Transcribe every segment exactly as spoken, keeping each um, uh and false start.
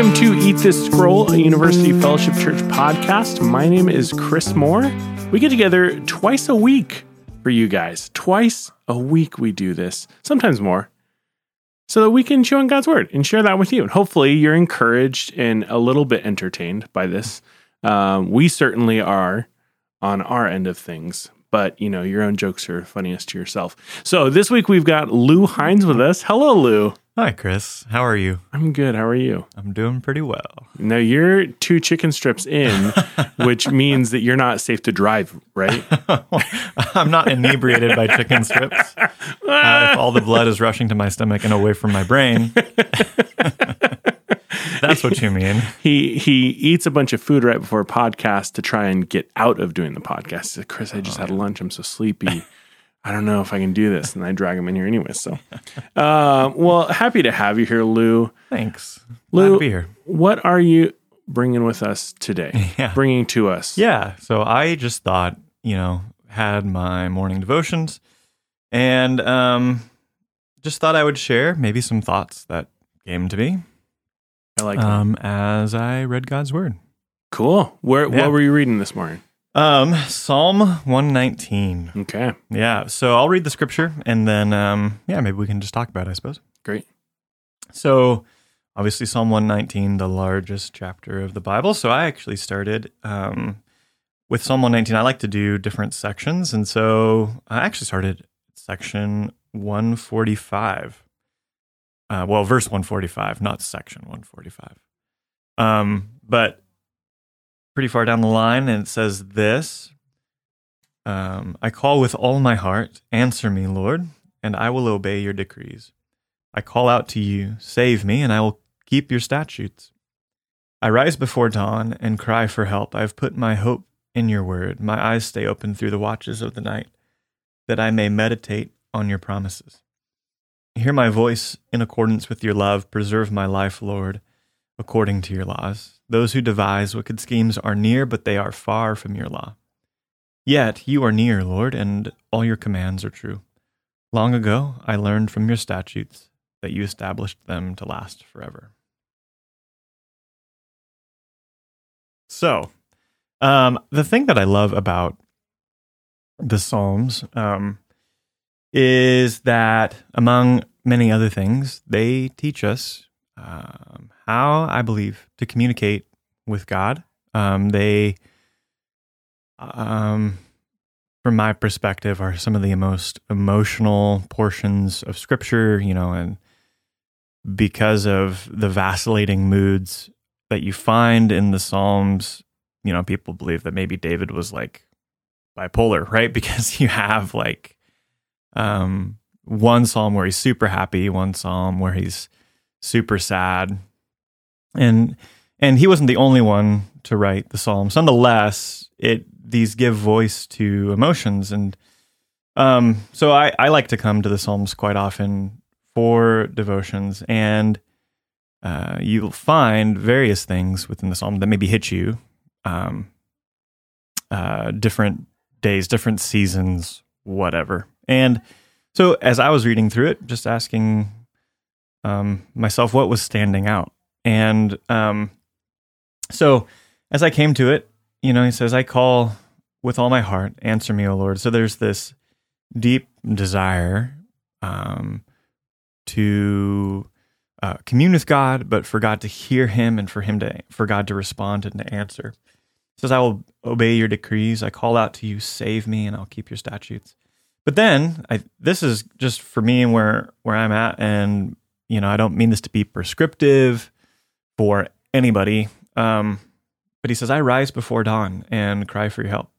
Welcome to Eat This Scroll, a University Fellowship Church podcast. My name is Chris Moore. We get together twice a week for you guys. Twice a week we do this, sometimes more, so that we can chew on God's Word and share that with you. And hopefully you're encouraged and a little bit entertained by this. Um, we certainly are on our end of things, but, you know, your own jokes are funniest to yourself. So this week we've got Lou Hines with us. Hello, Lou. Hi, Chris. How are you? I'm good. How are you? I'm doing pretty well. Now, you're two chicken strips in, which means that you're not safe to drive, right? I'm not inebriated by chicken strips. Uh, if all the blood is rushing to my stomach and away from my brain, that's what you mean. He he eats a bunch of food right before a podcast to try and get out of doing the podcast. He said, Chris, I just oh, had yeah. lunch. I'm so sleepy. I don't know if I can do this, and I drag him in here anyway. So, uh, well, happy to have you here, Lou. Thanks, Lou. Glad to be here. What are you bringing with us today? Yeah. Bringing to us? Yeah. So I just thought, you know, had my morning devotions, and um, just thought I would share maybe some thoughts that came to me. I like um, that. As I read God's Word. Cool. Where yeah. what were you reading this morning? Um, Psalm one nineteen. Okay. Yeah. So I'll read the scripture and then, um, yeah, maybe we can just talk about it, I suppose. Great. So obviously Psalm one nineteen, the largest chapter of the Bible. So I actually started, um, with Psalm one nineteen. I like to do different sections. And so I actually started section one forty-five, uh, well, verse one forty-five, not section one forty-five. Um, but pretty far down the line, and it says this, um, I call with all my heart, answer me, Lord, and I will obey your decrees. I call out to you, save me, and I will keep your statutes. I rise before dawn and cry for help. I have put my hope in your word. My eyes stay open through the watches of the night, that I may meditate on your promises. Hear my voice in accordance with your love. Preserve my life, Lord, according to your laws. Those who devise wicked schemes are near, but they are far from your law. Yet you are near, Lord, and all your commands are true. Long ago I learned from your statutes that you established them to last forever. So, um, the thing that I love about the Psalms um, is that, among many other things, they teach us Um, how, I believe, to communicate with God. Um, they, um, from my perspective, are some of the most emotional portions of Scripture, you know, and because of the vacillating moods that you find in the Psalms, you know, people believe that maybe David was like bipolar, right? Because you have like um, one Psalm where he's super happy, one Psalm where he's super sad, and and he wasn't the only one to write the Psalms. Nonetheless, it these give voice to emotions, and um, so I, I like to come to the Psalms quite often for devotions, and uh, you'll find various things within the Psalm that maybe hit you, um, uh, different days, different seasons, whatever. And so as I was reading through it, just asking Um, myself, what was standing out? And um, so as I came to it, you know, he says, I call with all my heart, answer me, O Lord. So there's this deep desire um, to uh, commune with God, but for God to hear him and for him to, for God to respond and to answer. He says, I will obey your decrees. I call out to you, save me, and I'll keep your statutes. But then I, this is just for me and where, where I'm at, and you know, I don't mean this to be prescriptive for anybody, um, but he says, I rise before dawn and cry for your help.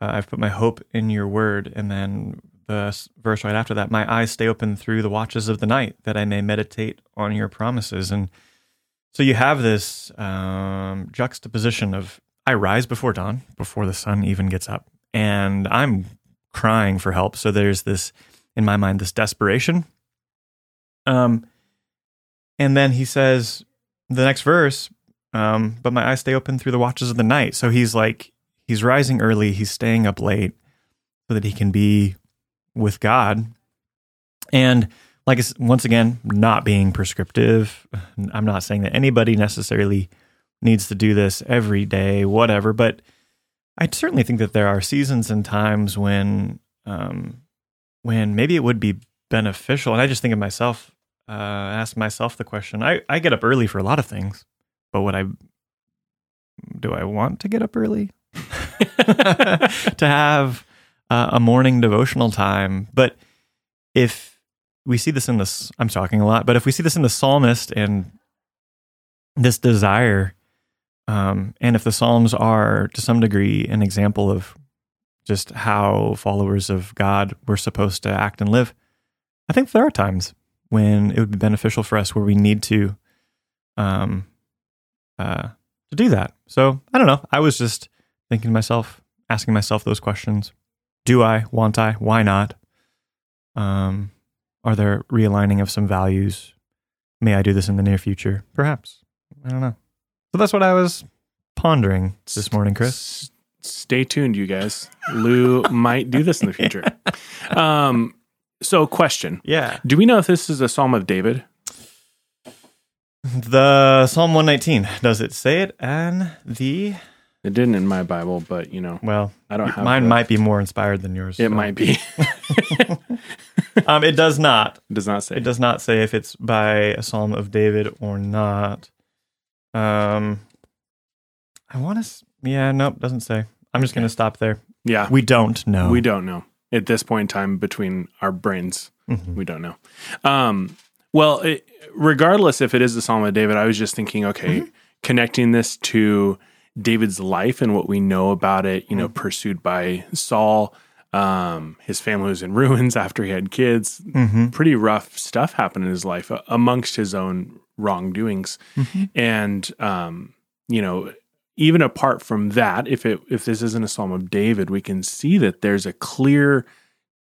Uh, I've put my hope in your word. And then the verse right after that, my eyes stay open through the watches of the night that I may meditate on your promises. And so you have this um, juxtaposition of I rise before dawn, before the sun even gets up, and I'm crying for help. So there's this, in my mind, this desperation. Um, and then he says, the next verse, um, but my eyes stay open through the watches of the night. So he's like, he's rising early, he's staying up late so that he can be with God. And like, once again, not being prescriptive. I'm not saying that anybody necessarily needs to do this every day, whatever. But I certainly think that there are seasons and times when, um, when maybe it would be beneficial. And I just think of myself, uh, ask myself the question. I, I get up early for a lot of things, but would I, do I want to get up early to have uh, a morning devotional time? But if we see this in this, I'm talking a lot, but if we see this in the psalmist and this desire, um, and if the Psalms are to some degree an example of just how followers of God were supposed to act and live, I think there are times when it would be beneficial for us where we need to, um, uh, to do that. So I don't know. I was just thinking to myself, asking myself those questions. Do I? Want I? Why not? Um, are there realigning of some values? May I do this in the near future? Perhaps. I don't know. So that's what I was pondering this morning, Chris. S- stay tuned, you guys. Lou might do this in the future. Um, so question. Yeah. Do we know if this is a Psalm of David? The Psalm one nineteen. Does it say it? And the... It didn't in my Bible, but, you know. Well, I don't have mine the, might be more inspired than yours. It so. might be. um, it does not. It does not say. It does not say if it's by a Psalm of David or not. Um, I want to... Yeah, nope, doesn't say. I'm just okay. going to stop there. Yeah. We don't know. We don't know. At this point in time, between our brains, mm-hmm. we don't know. Um, well, it, regardless if it is the Psalm of David, I was just thinking, okay, mm-hmm. connecting this to... David's life and what we know about it, you know, mm-hmm. pursued by Saul, um, his family was in ruins after he had kids, mm-hmm. pretty rough stuff happened in his life uh, amongst his own wrongdoings. Mm-hmm. And, um, you know, even apart from that, if it, if this isn't a Psalm of David, we can see that there's a clear,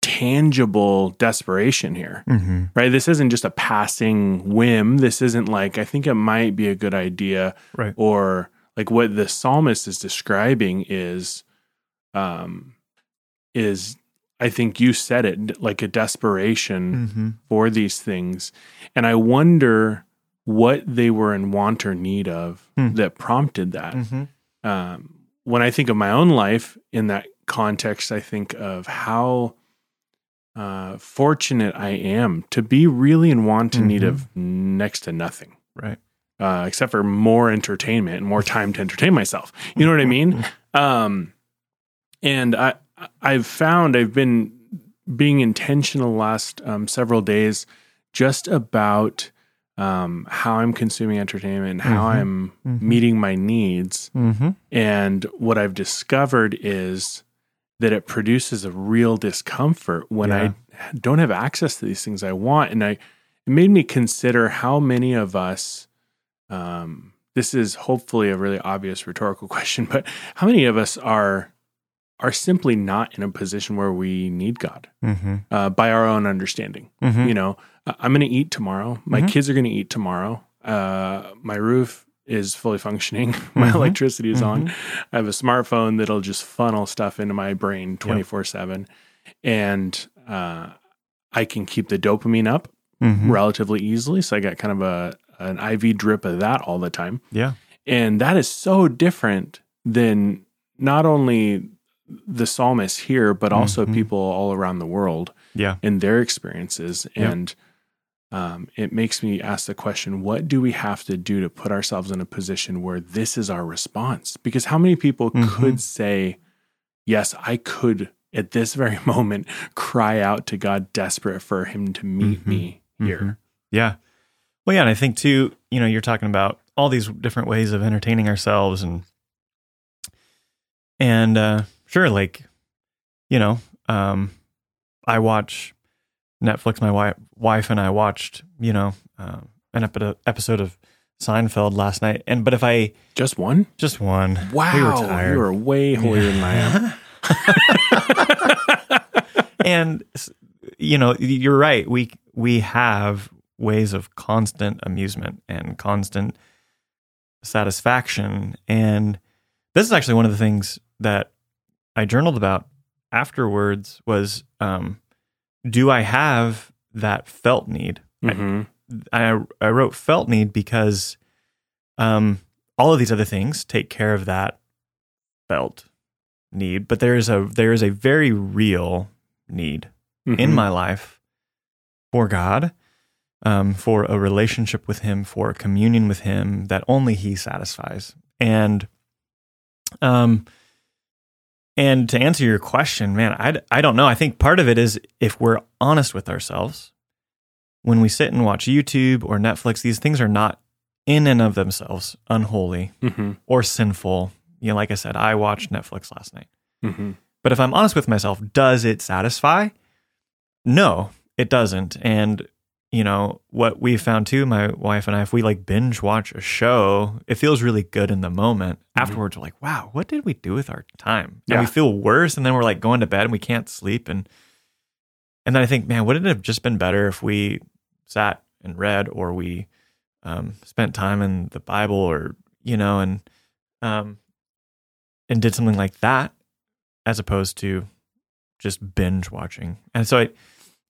tangible desperation here, mm-hmm. right? This isn't just a passing whim. This isn't like, I think it might be a good idea, right? Or, like what the psalmist is describing is, um, is I think you said it, like a desperation mm-hmm. for these things. And I wonder what they were in want or need of mm. that prompted that. Mm-hmm. Um, when I think of my own life in that context, I think of how uh, fortunate I am to be really in want and mm-hmm. need of next to nothing. Right. Uh, except for more entertainment and more time to entertain myself. You know what I mean? Um, and I, I've found I've been being intentional last um, several days just about um, how I'm consuming entertainment and how mm-hmm. I'm mm-hmm. meeting my needs. Mm-hmm. And what I've discovered is that it produces a real discomfort when yeah. I don't have access to these things I want. And I, it made me consider how many of us Um, this is hopefully a really obvious rhetorical question, but how many of us are are simply not in a position where we need God mm-hmm. uh, by our own understanding? Mm-hmm. You know, I'm going to eat tomorrow. My mm-hmm. kids are going to eat tomorrow. Uh, my roof is fully functioning. My mm-hmm. electricity is mm-hmm. on. I have a smartphone that'll just funnel stuff into my brain twenty-four seven. And uh, I can keep the dopamine up mm-hmm. relatively easily. So I got kind of a an I V drip of that all the time. Yeah. And that is so different than not only the psalmist here, but also mm-hmm. people all around the world yeah. and their experiences. Yeah. And um, it makes me ask the question, what do we have to do to put ourselves in a position where this is our response? Because how many people mm-hmm. could say, yes, I could at this very moment cry out to God desperate for him to meet mm-hmm. me here. Mm-hmm. Yeah. Well, yeah, and I think, too, you know, you're talking about all these different ways of entertaining ourselves, and, and uh, sure, like, you know, um, I watch Netflix, my wife, wife and I watched, you know, uh, an epi- episode of Seinfeld last night, and, but if I... Just one? Just one. Wow. We were tired. You were way holier than I am. And, you know, you're right, we, we have... ways of constant amusement and constant satisfaction. And this is actually one of the things that I journaled about afterwards was, um, do I have that felt need. Mm-hmm. I, I I wrote felt need because um, all of these other things take care of that felt need, but there is a there is a very real need mm-hmm. in my life for God, um, for a relationship with Him, for a communion with Him that only He satisfies. And um, and to answer your question, man, I I don't know. I think part of it is if we're honest with ourselves. When we sit and watch YouTube or Netflix, these things are not in and of themselves unholy mm-hmm. or sinful. You know, like I said, I watched Netflix last night. Mm-hmm. But if I'm honest with myself, does it satisfy? No, it doesn't. And, you know, what we found too, my wife and I, if we like binge watch a show, it feels really good in the moment. Mm-hmm. Afterwards, we're like, wow, what did we do with our time? Yeah. And we feel worse, and then we're like going to bed and we can't sleep. And, and then I think, man, wouldn't it have just been better if we sat and read, or we um, spent time in the Bible, or, you know, and um, and did something like that, as opposed to just binge watching. And so, I,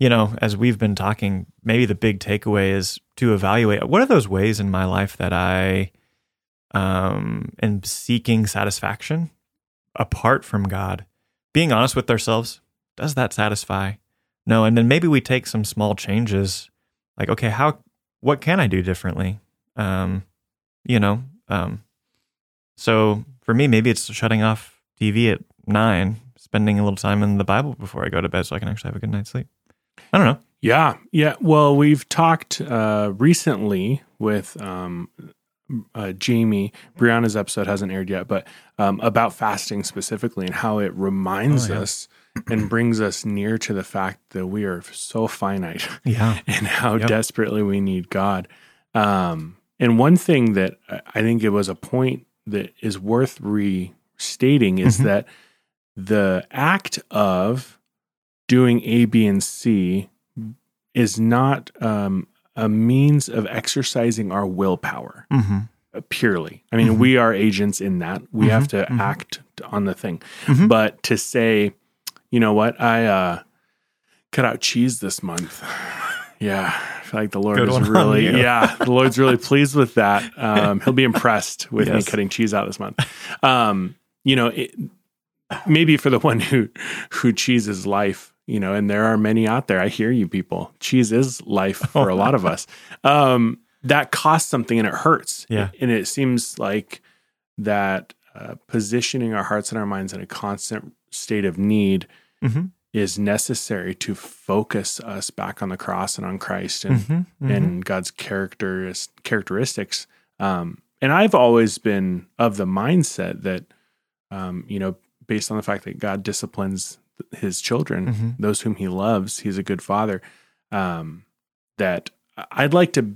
you know, as we've been talking, maybe the big takeaway is to evaluate, what are those ways in my life that I um, am seeking satisfaction apart from God? Being honest with ourselves, does that satisfy? No. And then maybe we take some small changes. Like, okay, how, what can I do differently? Um, you know, um, so for me, maybe it's shutting off T V at nine, spending a little time in the Bible before I go to bed so I can actually have a good night's sleep. I don't know. Yeah. Yeah. Well, we've talked uh, recently with um, uh, Jamie, Brianna's episode hasn't aired yet, but um, about fasting specifically and how it reminds oh, yeah. us and brings us near to the fact that we are so finite yeah. and how yep. desperately we need God. Um, and one thing that I think it was a point that is worth restating is mm-hmm. that the act of doing A, B, and C is not um, a means of exercising our willpower mm-hmm. purely. I mean, mm-hmm. we are agents in that. We mm-hmm. have to mm-hmm. act on the thing. Mm-hmm. But to say, you know what? I uh, cut out cheese this month. Yeah, I feel like the Lord Good is really, yeah, the Lord's really pleased with that. Um, he'll be impressed with yes. me cutting cheese out this month. Um, you know, it, maybe for the one who who cheese is life. You know, and there are many out there. I hear you, people. Cheese is life for a lot of us. Um, that costs something, and it hurts. Yeah, and it seems like that uh, positioning our hearts and our minds in a constant state of need. Mm-hmm. is necessary to focus us back on the cross and on Christ and mm-hmm, mm-hmm. and God's character characteristics. Um, and I've always been of the mindset that, um, you know, based on the fact that God disciplines His children, mm-hmm. those whom He loves, He's a good Father. Um, that I'd like to,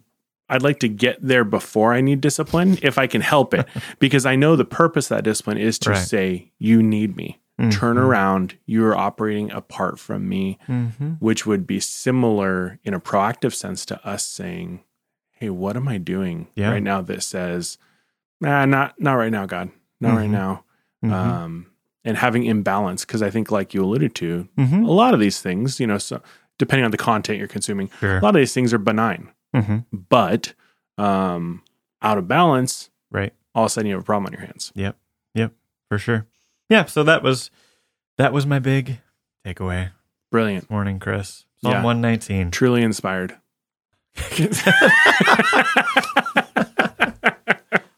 I'd like to get there before I need discipline, if I can help it, because I know the purpose of that discipline is to right. say, "You need me." Mm-hmm. Turn around, you're operating apart from me, mm-hmm. which would be similar in a proactive sense to us saying, hey, what am I doing yeah. right now that says, nah, not not right now, God, not mm-hmm. right now. Mm-hmm. Um, and having imbalance, because I think like you alluded to, mm-hmm. a lot of these things, you know, so depending on the content you're consuming, sure. a lot of these things are benign, mm-hmm. but um, out of balance, right? all of a sudden you have a problem on your hands. Yep, yep, for sure. Yeah, so that was that was my big takeaway. Brilliant. This morning, Chris. Psalm yeah. one nineteen. Truly inspired.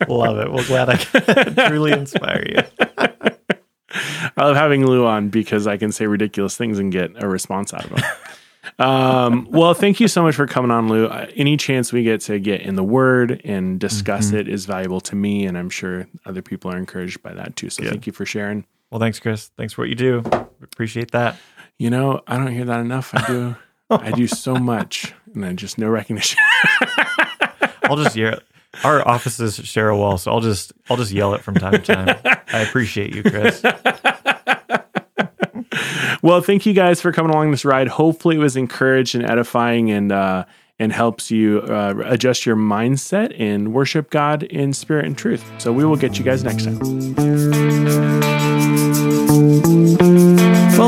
Love it. Well, glad I could truly inspire you. I love having Lou on because I can say ridiculous things and get a response out of him. um, well, thank you so much for coming on, Lou. Any chance we get to get in the Word and discuss mm-hmm. it is valuable to me, and I'm sure other people are encouraged by that too. So Good. Thank you for sharing. Well, thanks, Chris. Thanks for what you do. Appreciate that. You know, I don't hear that enough. I do. I do so much, and then just no recognition. I'll just hear it. Our offices share a wall, so I'll just I'll just yell it from time to time. I appreciate you, Chris. Well, thank you guys for coming along this ride. Hopefully it was encouraging and edifying and uh, and helps you uh, adjust your mindset and worship God in spirit and truth. So we will get you guys next time. Well,